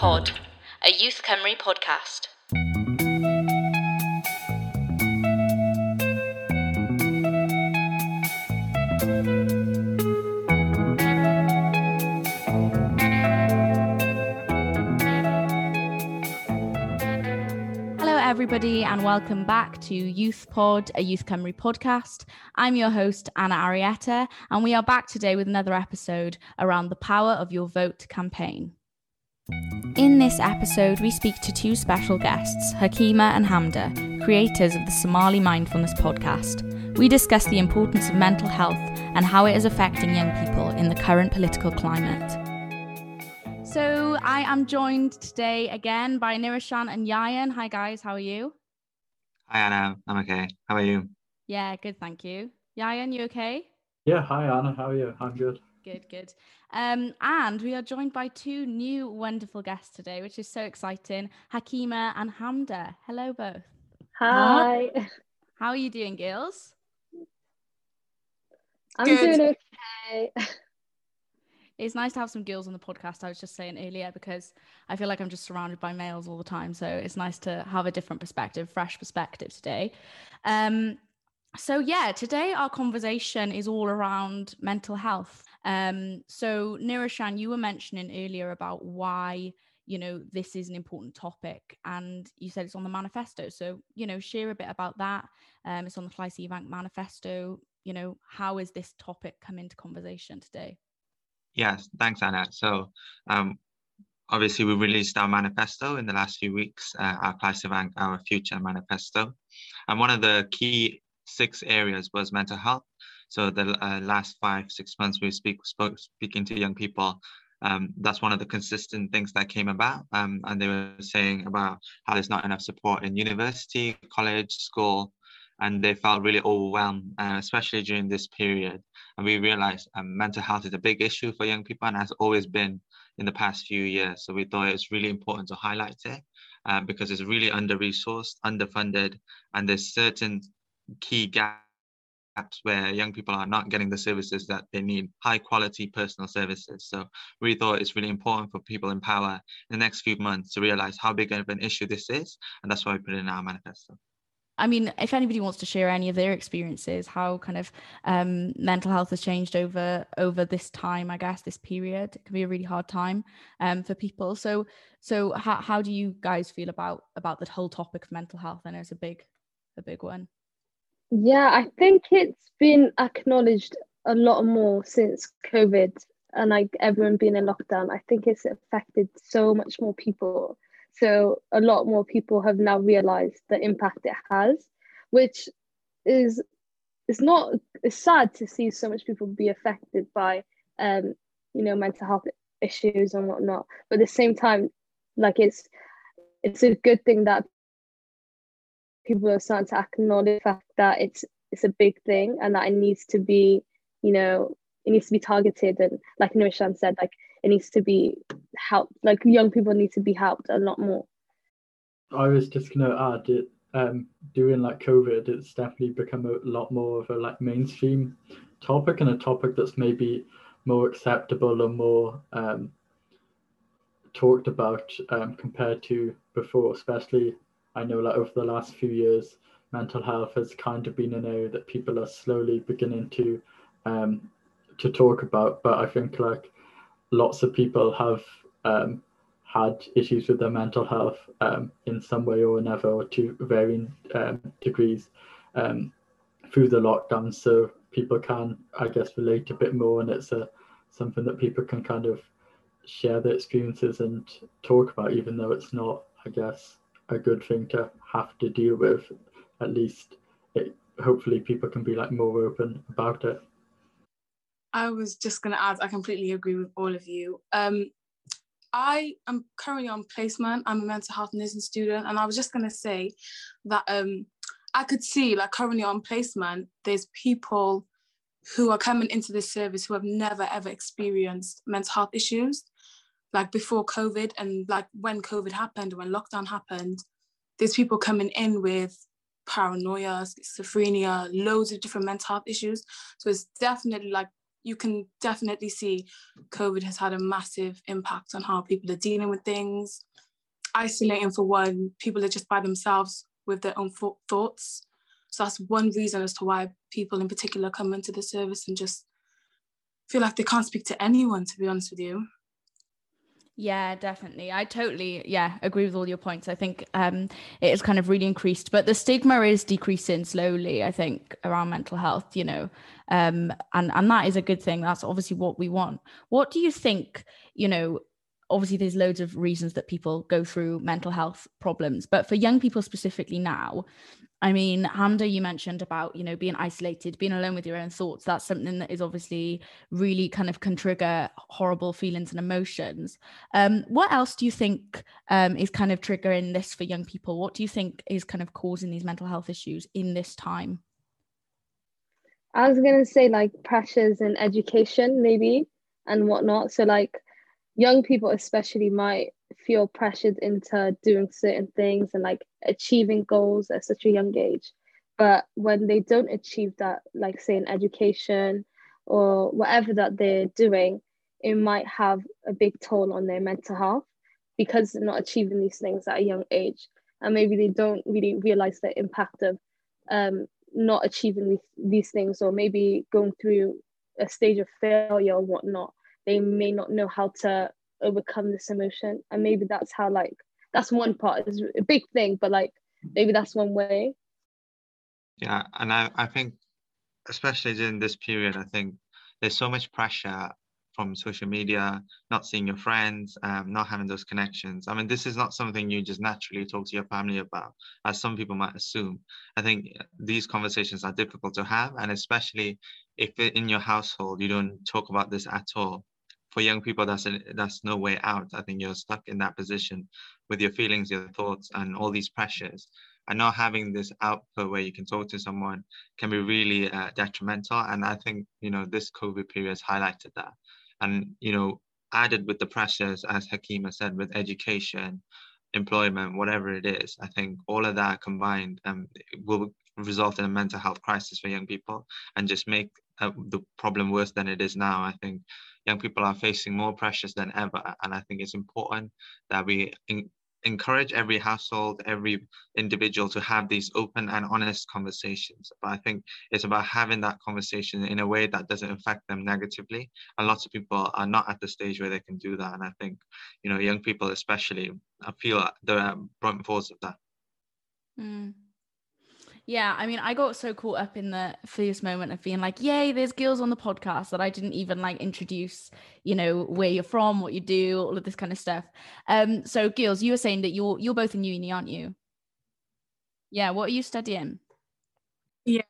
Pod, a Youth Cymru podcast. Hello everybody and welcome back to Youth Pod, a Youth Cymru podcast. I'm your host Anna Arietta and we are back today with another episode around the power of your vote campaign. In this episode we speak to two special guests, Hakima and Hamda, creators of the Somali Mindfulness podcast. We discuss the importance of mental health and how it is affecting young people in the current political climate. So I am joined today again by Niroshan and Yayan. Hi guys, how are you? Hi Anna, I'm okay. How are you? Yeah, good, thank you. Yayan, you okay? Yeah, hi Anna, how are you? I'm good. Good. And we are joined by two new wonderful guests today, which is so exciting, Hakima and Hamda. Hello both. Hi. How are you doing, girls? I'm good. Doing okay. It's nice to have some girls on the podcast, I was just saying earlier, because I feel like I'm just surrounded by males all the time. So it's nice to have a different perspective, fresh perspective today. Today our conversation is all around mental health. So Niroshan, you were mentioning earlier about why, you know, this is an important topic and you said it's on the manifesto. So, you know, share a bit about that. It's on the PlyceBank manifesto. You know, how is this topic come into conversation today? Yes, thanks, Anna. So obviously we released our manifesto in the last few weeks, our PlyceBank, our future manifesto. And one of the key 6 areas was mental health. So the last 5-6 months we speaking to young people. That's one of the consistent things that came about. And they were saying about how there's not enough support in university, college, school, and they felt really overwhelmed, especially during this period. And we realized mental health is a big issue for young people and has always been in the past few years. So we thought it was really important to highlight it because it's really under-resourced, underfunded, and there's certain key gaps where young people are not getting the services that they need, high quality personal services. So we thought it's really important for people in power in the next few months to realize how big of an issue this is. And that's why we put it in our manifesto. I mean, if anybody wants to share any of their experiences, how kind of mental health has changed over this time, I guess, this period, it can be a really hard time for people. So how do you guys feel about the whole topic of mental health? I know it's a big one. Yeah, I think it's been acknowledged a lot more since COVID and like everyone being in lockdown. I think it's affected so much more people. So a lot more people have now realised the impact it has, which is, it's sad to see so much people be affected by, you know, mental health issues and whatnot. But at the same time, like it's a good thing that people are starting to acknowledge the fact that it's a big thing and that it needs to be, you know, it needs to be targeted. And like Niroshan said, like, it needs to be helped, like young people need to be helped a lot more. I was just going to add it, during like COVID, it's definitely become a lot more of a like mainstream topic and a topic that's maybe more acceptable and more talked about compared to before, especially I know like over the last few years, mental health has kind of been an area that people are slowly beginning to talk about. But I think like, lots of people have had issues with their mental health in some way or another or to varying degrees through the lockdown. So people can, I guess, relate a bit more and it's something that people can kind of share their experiences and talk about, even though it's not, I guess, a good thing to have to deal with. At least it, hopefully people can be like more open about it. I was just going to add, I completely agree with all of you. I am currently on placement. I'm a mental health nursing student. And I was just going to say that I could see, like, currently on placement, there's people who are coming into this service who have never, ever experienced mental health issues, like before COVID and like when COVID happened, when lockdown happened, there's people coming in with paranoia, schizophrenia, loads of different mental health issues. So it's definitely like, you can definitely see COVID has had a massive impact on how people are dealing with things. Isolating for one, people are just by themselves with their own thoughts. So that's one reason as to why people in particular come into the service and just feel like they can't speak to anyone, to be honest with you. Yeah, definitely. I totally, agree with all your points. I think it has kind of really increased, but the stigma is decreasing slowly, I think, around mental health, you know, and that is a good thing. That's obviously what we want. What do you think, you know, obviously there's loads of reasons that people go through mental health problems, but for young people specifically now, I mean, Hamda, you mentioned about, you know, being isolated, being alone with your own thoughts. That's something that is obviously really kind of can trigger horrible feelings and emotions. What else do you think is kind of triggering this for young people? What do you think is kind of causing these mental health issues in this time? I was going to say like pressures in education maybe and whatnot. So like young people especially might feel pressured into doing certain things and like achieving goals at such a young age, but when they don't achieve that, like say in education or whatever that they're doing, it might have a big toll on their mental health because they're not achieving these things at a young age, and maybe they don't really realize the impact of not achieving these things, or maybe going through a stage of failure or whatnot. They may not know how to overcome this emotion, and maybe that's how, like, that's one part, is a big thing, but like maybe that's one way. Yeah, and I think especially during this period, I think there's so much pressure from social media, not seeing your friends, not having those connections. I mean, this is not something you just naturally talk to your family about, as some people might assume. I think these conversations are difficult to have, and especially if in your household you don't talk about this at all. For young people, that's no way out. I think you're stuck in that position with your feelings, your thoughts, and all these pressures. And not having this output where you can talk to someone can be really detrimental. And I think, you know, this COVID period has highlighted that. And, you know, added with the pressures, as Hakima said, with education, employment, whatever it is, I think all of that combined will result in a mental health crisis for young people and just make the problem worse than it is now. I think young people are facing more pressures than ever, and I think it's important that we encourage every household, every individual to have these open and honest conversations. But I think it's about having that conversation in a way that doesn't affect them negatively, and lots of people are not at the stage where they can do that. And I think, you know, young people especially, I feel the brunt force of that. Yeah, I mean, I got so caught up in the first moment of being like, yay, there's girls on the podcast, that I didn't even like introduce, you know, where you're from, what you do, all of this kind of stuff. So girls, you were saying that you're both in uni, aren't you? Yeah, what are you studying? Yeah,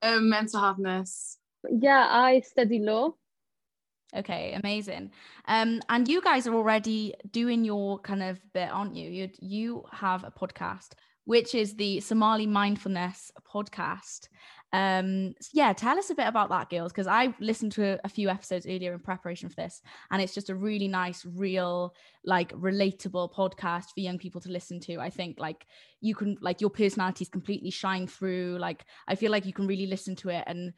mental health nurse. Yeah, I study law. Okay, amazing. And you guys are already doing your kind of bit, aren't you? You have a podcast, which is the Somali Mindfulness podcast. Yeah, tell us a bit about that, girls, because I listened to a few episodes earlier in preparation for this, and it's just a really nice, real, like relatable podcast for young people to listen to. I think like you can, like your personalities completely shine through. Like, I feel like you can really listen to it and,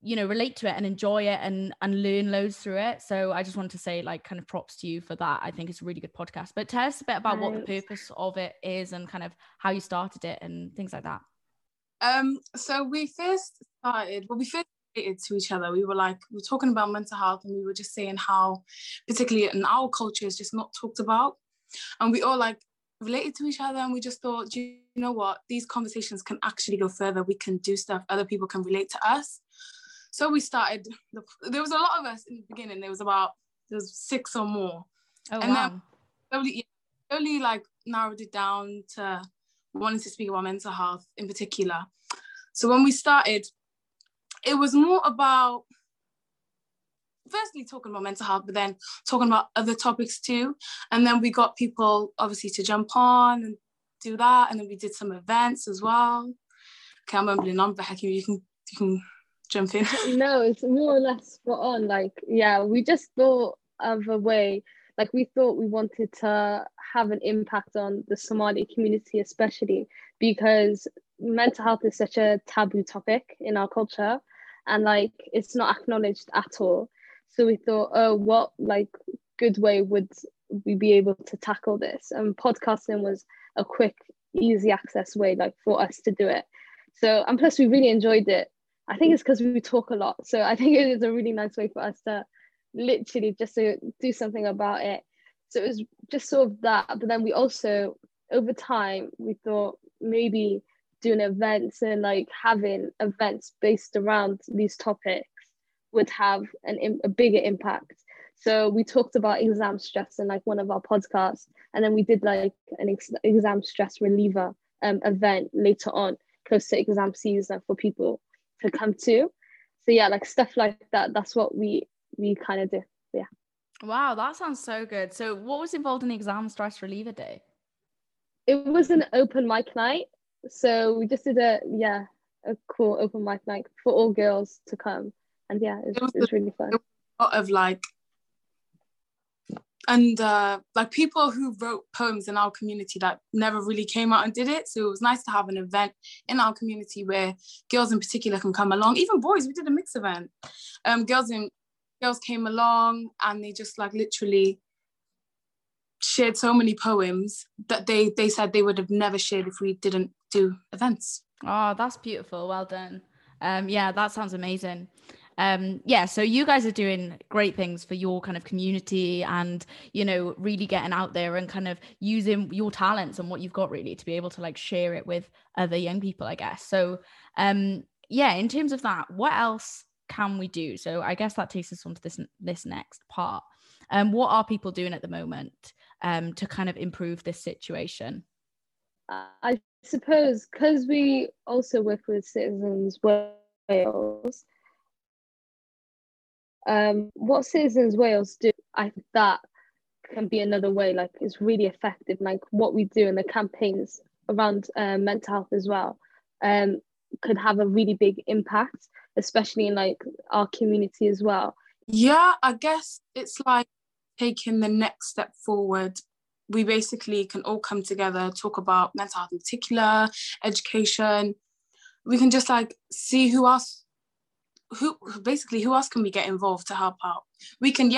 you know, relate to it and enjoy it and learn loads through it. So I just wanted to say like kind of props to you for that. I think it's a really good podcast, but tell us a bit about what the purpose of it is and kind of how you started it and things like that. So we first related to each other. We were talking about mental health, and we were just saying how particularly in our culture it's just not talked about, and we all like related to each other, and we just thought, you know what, these conversations can actually go further. We can do stuff, other people can relate to us. So we started, there was a lot of us in the beginning, there was 6 or more. Oh, and wow. Then slowly like narrowed it down to wanting to speak about mental health in particular. So when we started, it was more about firstly talking about mental health, but then talking about other topics too. And then we got people obviously to jump on and do that. And then we did some events as well. Okay, I'm mumbling on, but Hakim, you can jump in. No, it's more or less spot on. Like, yeah, we just thought of a way, like we thought we wanted to have an impact on the Somali community, especially because mental health is such a taboo topic in our culture, and like it's not acknowledged at all. So we thought, oh, what like good way would we be able to tackle this? And podcasting was a quick, easy access way like for us to do it. So, and plus we really enjoyed it. I think it's because we talk a lot. So I think it is a really nice way for us to literally just to do something about it. So it was just sort of that. But then we also, over time, we thought maybe doing events and like having events based around these topics would have a bigger impact. So we talked about exam stress in like one of our podcasts, and then we did like an exam stress reliever event later on, close to exam season, for people to come to. So yeah, like stuff like that. That's what we kind of do. Yeah. Wow, that sounds so good. So what was involved in the exam stress reliever day? It was an open mic night. So we just did a cool open mic night for all girls to come. And yeah, it was really fun. A lot of like, and like people who wrote poems in our community that never really came out and did it. So it was nice to have an event in our community where girls in particular can come along, even boys. We did a mix event. Girls came along and they just like literally shared so many poems that they said they would have never shared if we didn't do events. Oh, that's beautiful. Well done. Yeah, that sounds amazing. Yeah, so you guys are doing great things for your kind of community and, you know, really getting out there and kind of using your talents and what you've got really to be able to like share it with other young people, I guess. So, yeah, in terms of that, what else can we do? So I guess that takes us on to this next part. What are people doing at the moment to kind of improve this situation? I suppose because we also work with Citizens Wales, what Citizens Wales do, I think that can be another way, like it's really effective, like what we do in the campaigns around mental health as well could have a really big impact, especially in like our community as well. Yeah, I guess it's like taking the next step forward. We basically can all come together, talk about mental health in particular, education. We can just like see who else can we get involved to help out. We can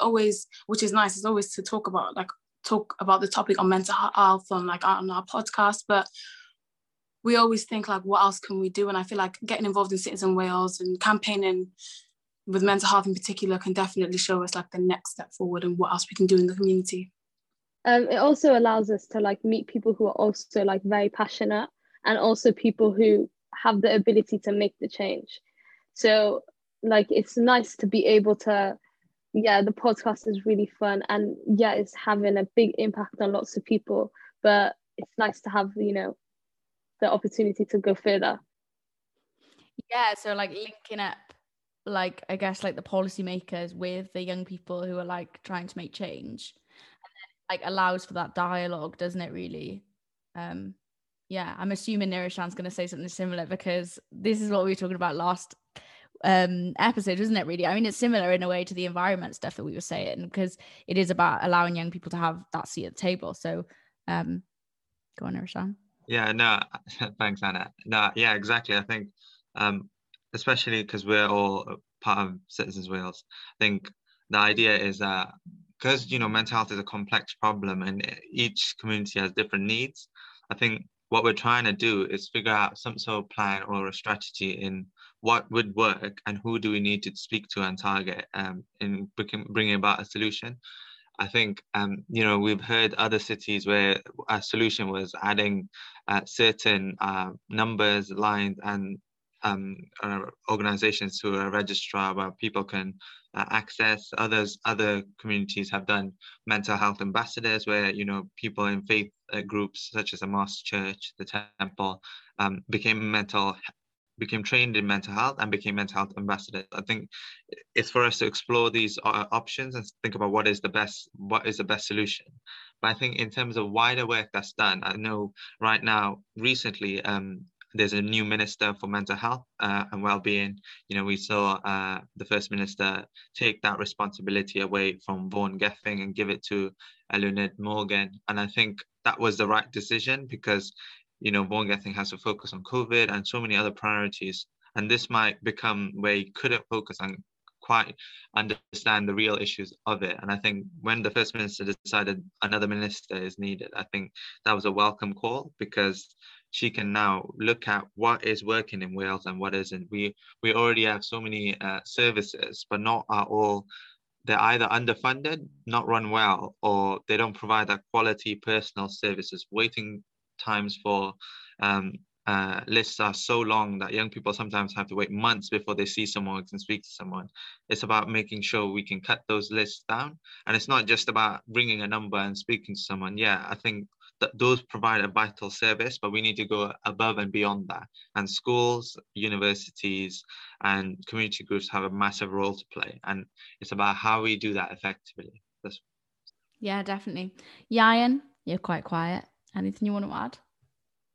always, which is nice, is always to talk about the topic on mental health on like on our podcast, but we always think like what else can we do. And I feel like getting involved in Citizen Wales and campaigning with mental health in particular can definitely show us like the next step forward and what else we can do in the community. It also allows us to like meet people who are also like very passionate and also people who have the ability to make the change. So like it's nice to be able to, yeah, the podcast is really fun and yeah, it's having a big impact on lots of people, but it's nice to have, you know, the opportunity to go further. Yeah, so like linking up like I guess like the policymakers with the young people who are like trying to make change, and then like allows for that dialogue, doesn't it really? Yeah, I'm assuming Niroshan's going to say something similar because this is what we were talking about last episode, isn't it really? I mean, it's similar in a way to the environment stuff that we were saying, because it is about allowing young people to have that seat at the table. So go on, Niroshan. Yeah, no, thanks, Anna. No, yeah, exactly. I think especially because we're all part of Citizens Wales, I think the idea is that because, you know, mental health is a complex problem and each community has different needs, I think what we're trying to do is figure out some sort of plan or a strategy in what would work and who do we need to speak to and target in bringing about a solution. I think, you know, we've heard other cities where a solution was adding certain numbers, lines and organizations to a registrar where people can access. Other communities have done mental health ambassadors where, you know, people in faith groups such as a mosque, church, the temple became trained in mental health and became mental health ambassadors. I think it's for us to explore these options and think about what is the best solution. But I think in terms of wider work that's done, I know right now, recently, there's a new minister for mental health and well-being. You know, we saw the first minister take that responsibility away from Vaughan Gething and give it to Eluned Morgan. And I think that was the right decision because, you know, Vaughan Gething has to focus on COVID and so many other priorities. And this might become where you couldn't focus on quite understand the real issues of it. And I think when the First Minister decided another minister is needed, I think that was a welcome call, because she can now look at what is working in Wales and what isn't. We already have so many services, but not at all. They're either underfunded, not run well, or they don't provide that quality personal services. Waiting times for lists are so long that young people sometimes have to wait months before they see someone and speak to someone. It's about making sure we can cut those lists down. And it's not just about ringing a number and speaking to someone. Yeah, I think that those provide a vital service, but we need to go above and beyond that. And schools, universities, and community groups have a massive role to play. And it's about how we do that effectively. Yeah, definitely. Yayan, you're quite quiet. Anything you want to add?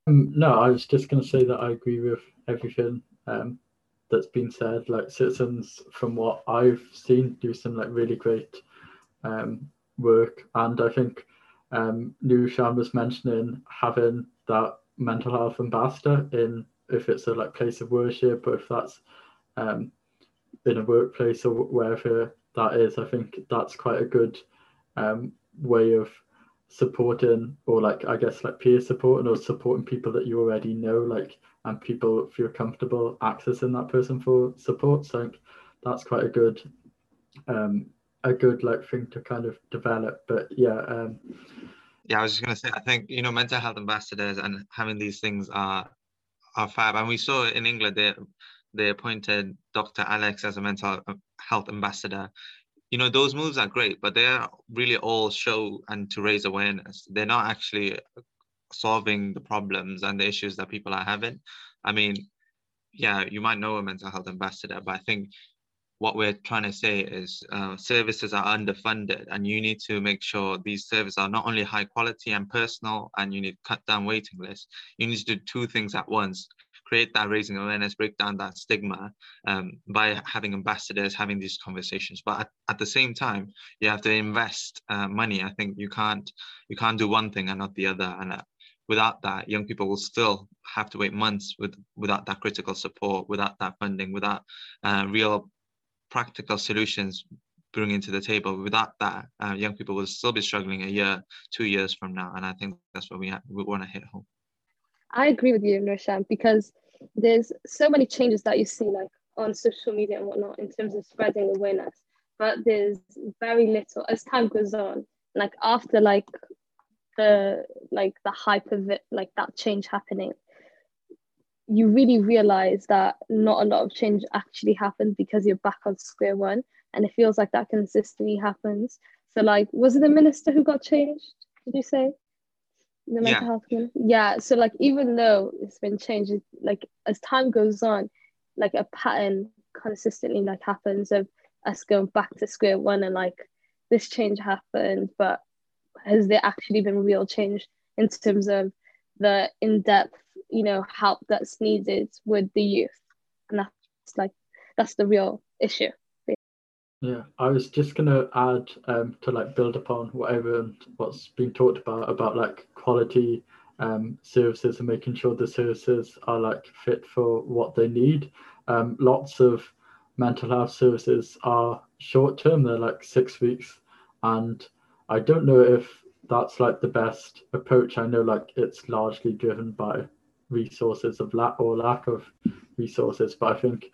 No, I was just going to say that I agree with everything that's been said. Like, citizens, from what I've seen, do some like really great work, and I think Niroshan was mentioning having that mental health ambassador in, if it's a like place of worship, or if that's in a workplace or wherever that is. I think that's quite a good way of supporting, or like I guess like peer support, and or supporting people that you already know, like, and people feel comfortable accessing that person for support. So I think that's quite a good like thing to kind of develop. But yeah, yeah, I was just gonna say, I think, you know, mental health ambassadors and having these things are fab. And we saw in England they appointed Dr. Alex as a mental health ambassador. You know, those moves are great, but they're really all show and to raise awareness. They're not actually solving the problems and the issues that people are having. I mean, yeah, you might know a mental health ambassador, but I think what we're trying to say is services are underfunded, and you need to make sure these services are not only high quality and personal, and you need to cut down waiting lists. You need to do two things at once. Create that raising awareness, break down that stigma by having ambassadors, having these conversations. But at the same time, you have to invest money. I think you can't do one thing and not the other. And without that, young people will still have to wait months without that critical support, without that funding, without real practical solutions bringing to the table. Without that, young people will still be struggling a year, 2 years from now. And I think that's what we want to hit home. I agree with you, Niroshan, because there's so many changes that you see like on social media and whatnot in terms of spreading awareness, but there's very little as time goes on. Like after the hype of it, like that change happening, you really realize that not a lot of change actually happened, because you're back on square one, and it feels like that consistently happens. So like, was it the minister who got changed? Did you say? The mental health community. Yeah, so like even though it's been changed, like as time goes on, like a pattern consistently like happens of us going back to square one, and like this change happened, but has there actually been real change in terms of the in-depth, you know, help that's needed with the youth? And that's the real issue. Yeah, I was just going to add to like build upon what's been talked about like quality services, and making sure the services are like fit for what they need. Lots of mental health services are short term, they're like 6 weeks. And I don't know if that's like the best approach. I know like it's largely driven by resources of lack of resources, but I think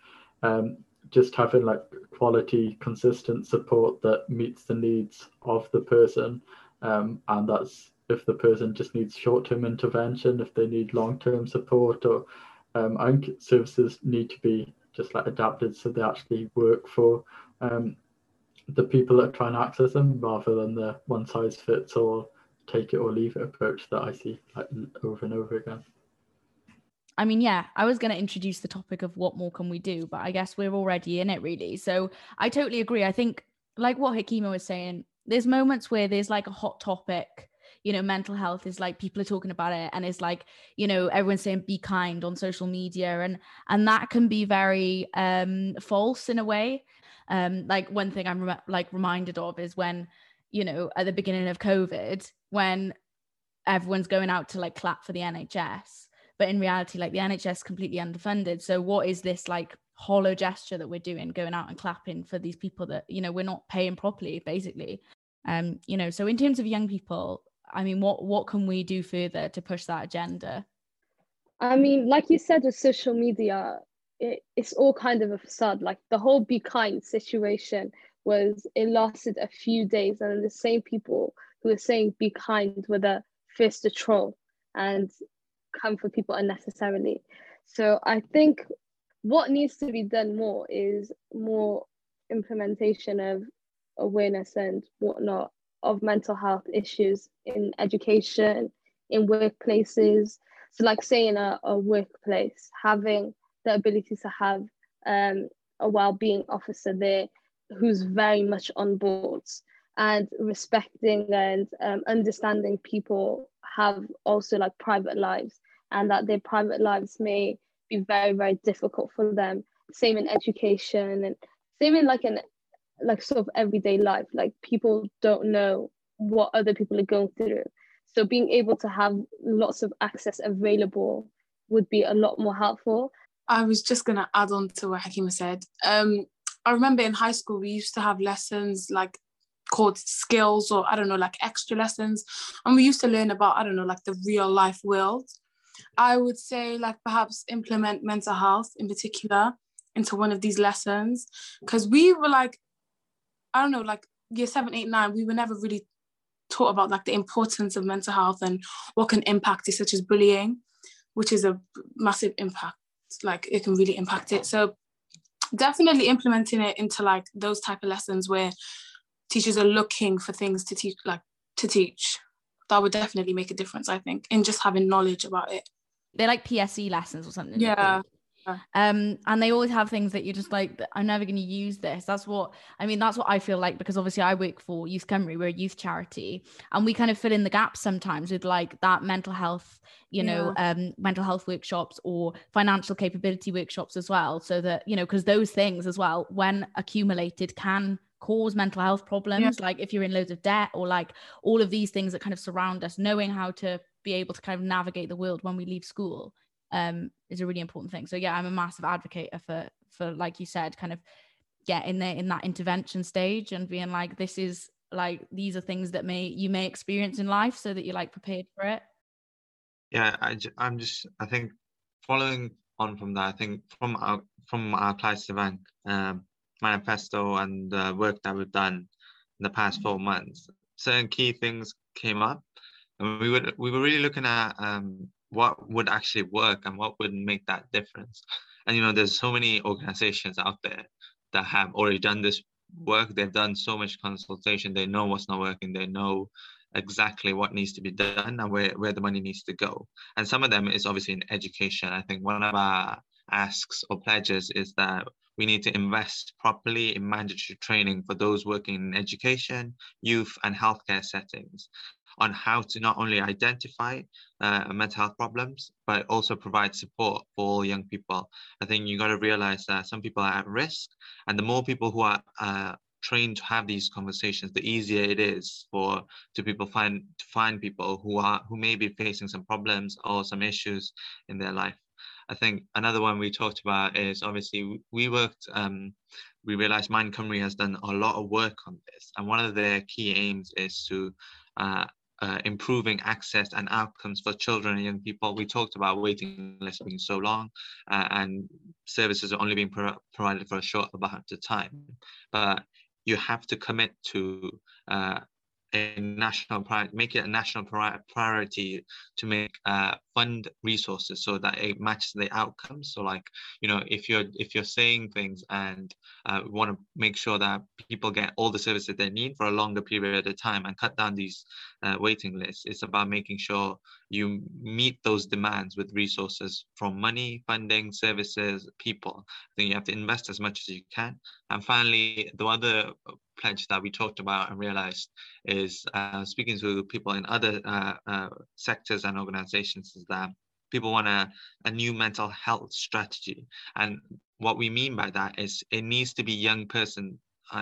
just having like quality, consistent support that meets the needs of the person, and that's if the person just needs short-term intervention, if they need long-term support, or I think services need to be just like adapted so they actually work for the people that are trying to access them, rather than the one-size-fits-all, take-it-or-leave-it approach that I see like over and over again. I mean, yeah, I was going to introduce the topic of what more can we do, but I guess we're already in it, really. So I totally agree. I think, like what Hakima was saying, there's moments where there's like a hot topic, you know, mental health is like people are talking about it, and it's like, you know, everyone's saying be kind on social media, and that can be very false in a way. Like one thing I'm reminded of is when, you know, at the beginning of COVID, when everyone's going out to like clap for the NHS. But in reality, like, the NHS is completely underfunded. So what is this like hollow gesture that we're doing, going out and clapping for these people that, you know, we're not paying properly, basically. You know, so in terms of young people, I mean, what can we do further to push that agenda? I mean, like you said, with social media, it's all kind of a facade. Like the whole Be Kind situation it lasted a few days, and the same people who were saying be kind were the first to troll and come for people unnecessarily. So I think what needs to be done more is more implementation of awareness and whatnot of mental health issues in education, in workplaces. So like, say in a workplace, having the ability to have a well-being officer there who's very much on board, and respecting and understanding people have also like private lives, and that their private lives may be very, very difficult for them. Same in education, and same in like sort of everyday life. Like, people don't know what other people are going through. So being able to have lots of access available would be a lot more helpful. I was just going to add on to what Hakima said. I remember in high school, we used to have lessons like called skills, or I don't know, like extra lessons. And we used to learn about, I don't know, like the real life world. I would say like perhaps implement mental health in particular into one of these lessons. Because we were like, I don't know, like year 7, 8, 9, we were never really taught about like the importance of mental health and what can impact it, such as bullying, which is a massive impact. Like, it can really impact it. So definitely implementing it into like those type of lessons where teachers are looking for things to teach, that would definitely make a difference, I think, in just having knowledge about it. They're like PSE lessons or something. Yeah. And they always have things that you're just like, I'm never going to use this. That's what I feel like, because obviously I work for Youth Cymru, we're a youth charity, and we kind of fill in the gaps sometimes with like that mental health, mental health workshops or financial capability workshops as well. So that, you know, because those things as well, when accumulated, can cause mental health problems. Yeah. Like if you're in loads of debt, or like all of these things that kind of surround us, knowing how to be able to kind of navigate the world when we leave school is a really important thing. So yeah, I'm a massive advocate for like you said, kind of get in there in that intervention stage and being like, this is like, these are things that you may experience in life, so that you're like prepared for it. Yeah, I think following on from that, I think from our PlyceBank manifesto and the work that we've done in the past 4 months, certain key things came up, and we were really looking at what would actually work and what would make that difference. And you know, there's so many organizations out there that have already done this work. They've done so much consultation, they know what's not working, they know exactly what needs to be done and where the money needs to go. And some of them is obviously in education. I think one of our asks or pledges is that we need to invest properly in mandatory training for those working in education, youth and healthcare settings, on how to not only identify mental health problems, but also provide support for all young people. I think you got to realize that some people are at risk, and the more people who are trained to have these conversations, the easier it is for people to find people who may be facing some problems or some issues in their life. I think another one we talked about is, obviously we realized Mind Cymru has done a lot of work on this, and one of their key aims is to improving access and outcomes for children and young people. We talked about waiting lists being so long and services are only being provided for a short amount of time. But you have to commit to make it a national priority to make fund resources so that it matches the outcomes. So like, you know, if you're saying things and want to make sure that people get all the services they need for a longer period of time and cut down these waiting lists, it's about making sure you meet those demands with resources from money, funding, services, people. Then you have to invest as much as you can. And finally, the other pledge that we talked about and realized is speaking to people in other sectors and organizations, is that people want a new mental health strategy. And what we mean by that is it needs to be young person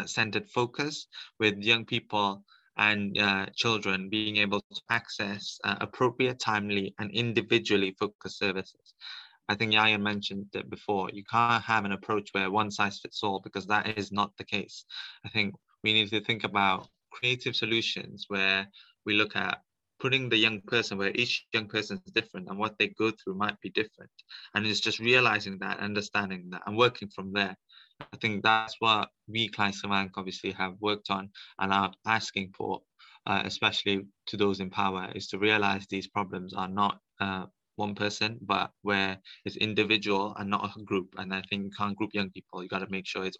centered focus, with young people and children being able to access appropriate, timely, and individually focused services. I think Yayan mentioned it before, you can't have an approach where one size fits all, because that is not the case. I think we need to think about creative solutions where we look at putting the young person where each young person is different and what they go through might be different. And it's just realizing that, understanding that, and working from there. I think that's what we, PlyceBank, obviously have worked on and are asking for, especially to those in power, is to realize these problems are not one person, but where it's individual and not a group. And I think you can't group young people. You got to make sure it's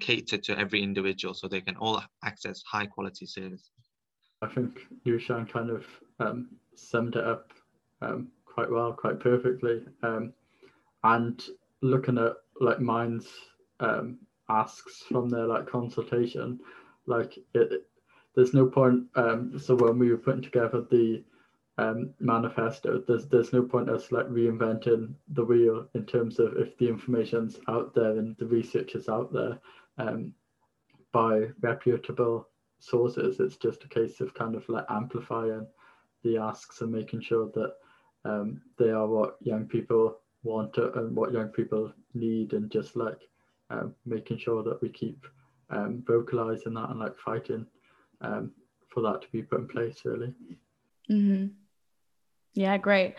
catered to every individual so they can all access high quality services. I think Niroshan kind of summed it up quite well, quite perfectly. And looking at like Mind's asks from their like consultation, like there's no point. So when we were putting together the manifesto, there's no point us like reinventing the wheel in terms of if the information's out there and the research is out there by reputable sources. It's just a case of kind of like amplifying the asks and making sure that they are what young people want and what young people need, and just like making sure that we keep vocalizing that and like fighting for that to be put in place, really. Mm-hmm. Yeah, great.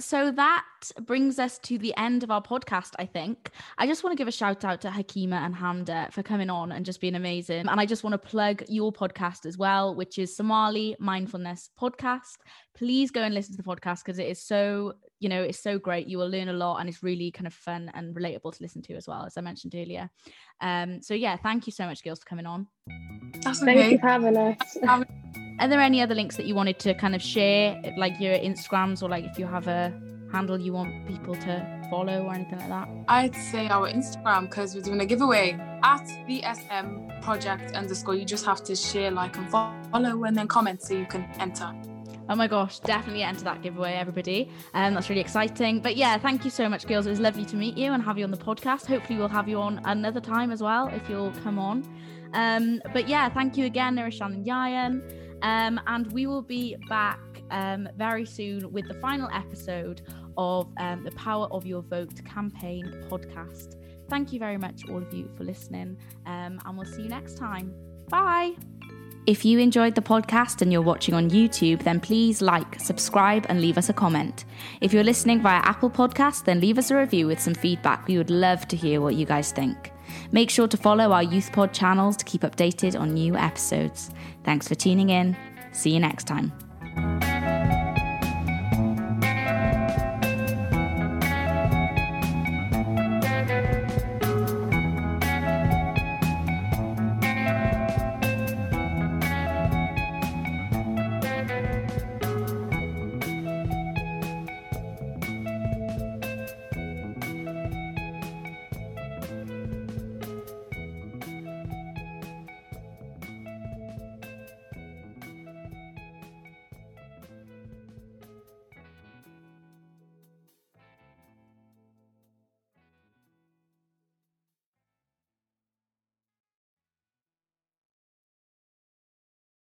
So that brings us to the end of our podcast, I think. I just want to give a shout out to Hakima and Hamda for coming on and just being amazing. And I just want to plug your podcast as well, which is Somali Mindfulness Podcast. Please go and listen to the podcast because it is so, you know, it's so great. You will learn a lot and it's really kind of fun and relatable to listen to as well, as I mentioned earlier. So yeah, thank you so much, girls, for coming on. That's amazing. Thank you for having us. Are there any other links that you wanted to kind of share, like your Instagrams, or like if you have a handle you want people to follow or anything like that? I'd say our Instagram, because we're doing a giveaway at VSM project _. You just have to share, like, and follow, and then comment so you can enter. Oh my gosh, definitely enter that giveaway, everybody. That's really exciting. But yeah, thank you so much, girls. It was lovely to meet you and have you on the podcast. Hopefully we'll have you on another time as well, if you'll come on. But yeah, thank you again, Niroshan and Yayan. And we will be back very soon with the final episode of the Power of Your Vote campaign podcast. Thank you very much, all of you, for listening, and we'll see you next time. Bye. If you enjoyed the podcast and you're watching on YouTube, then please like, subscribe, and leave us a comment. If you're listening via Apple Podcasts, then leave us a review with some feedback. We would love to hear what you guys think. Make sure to follow our Youth Pod channels to keep updated on new episodes. Thanks for tuning in. See you next time.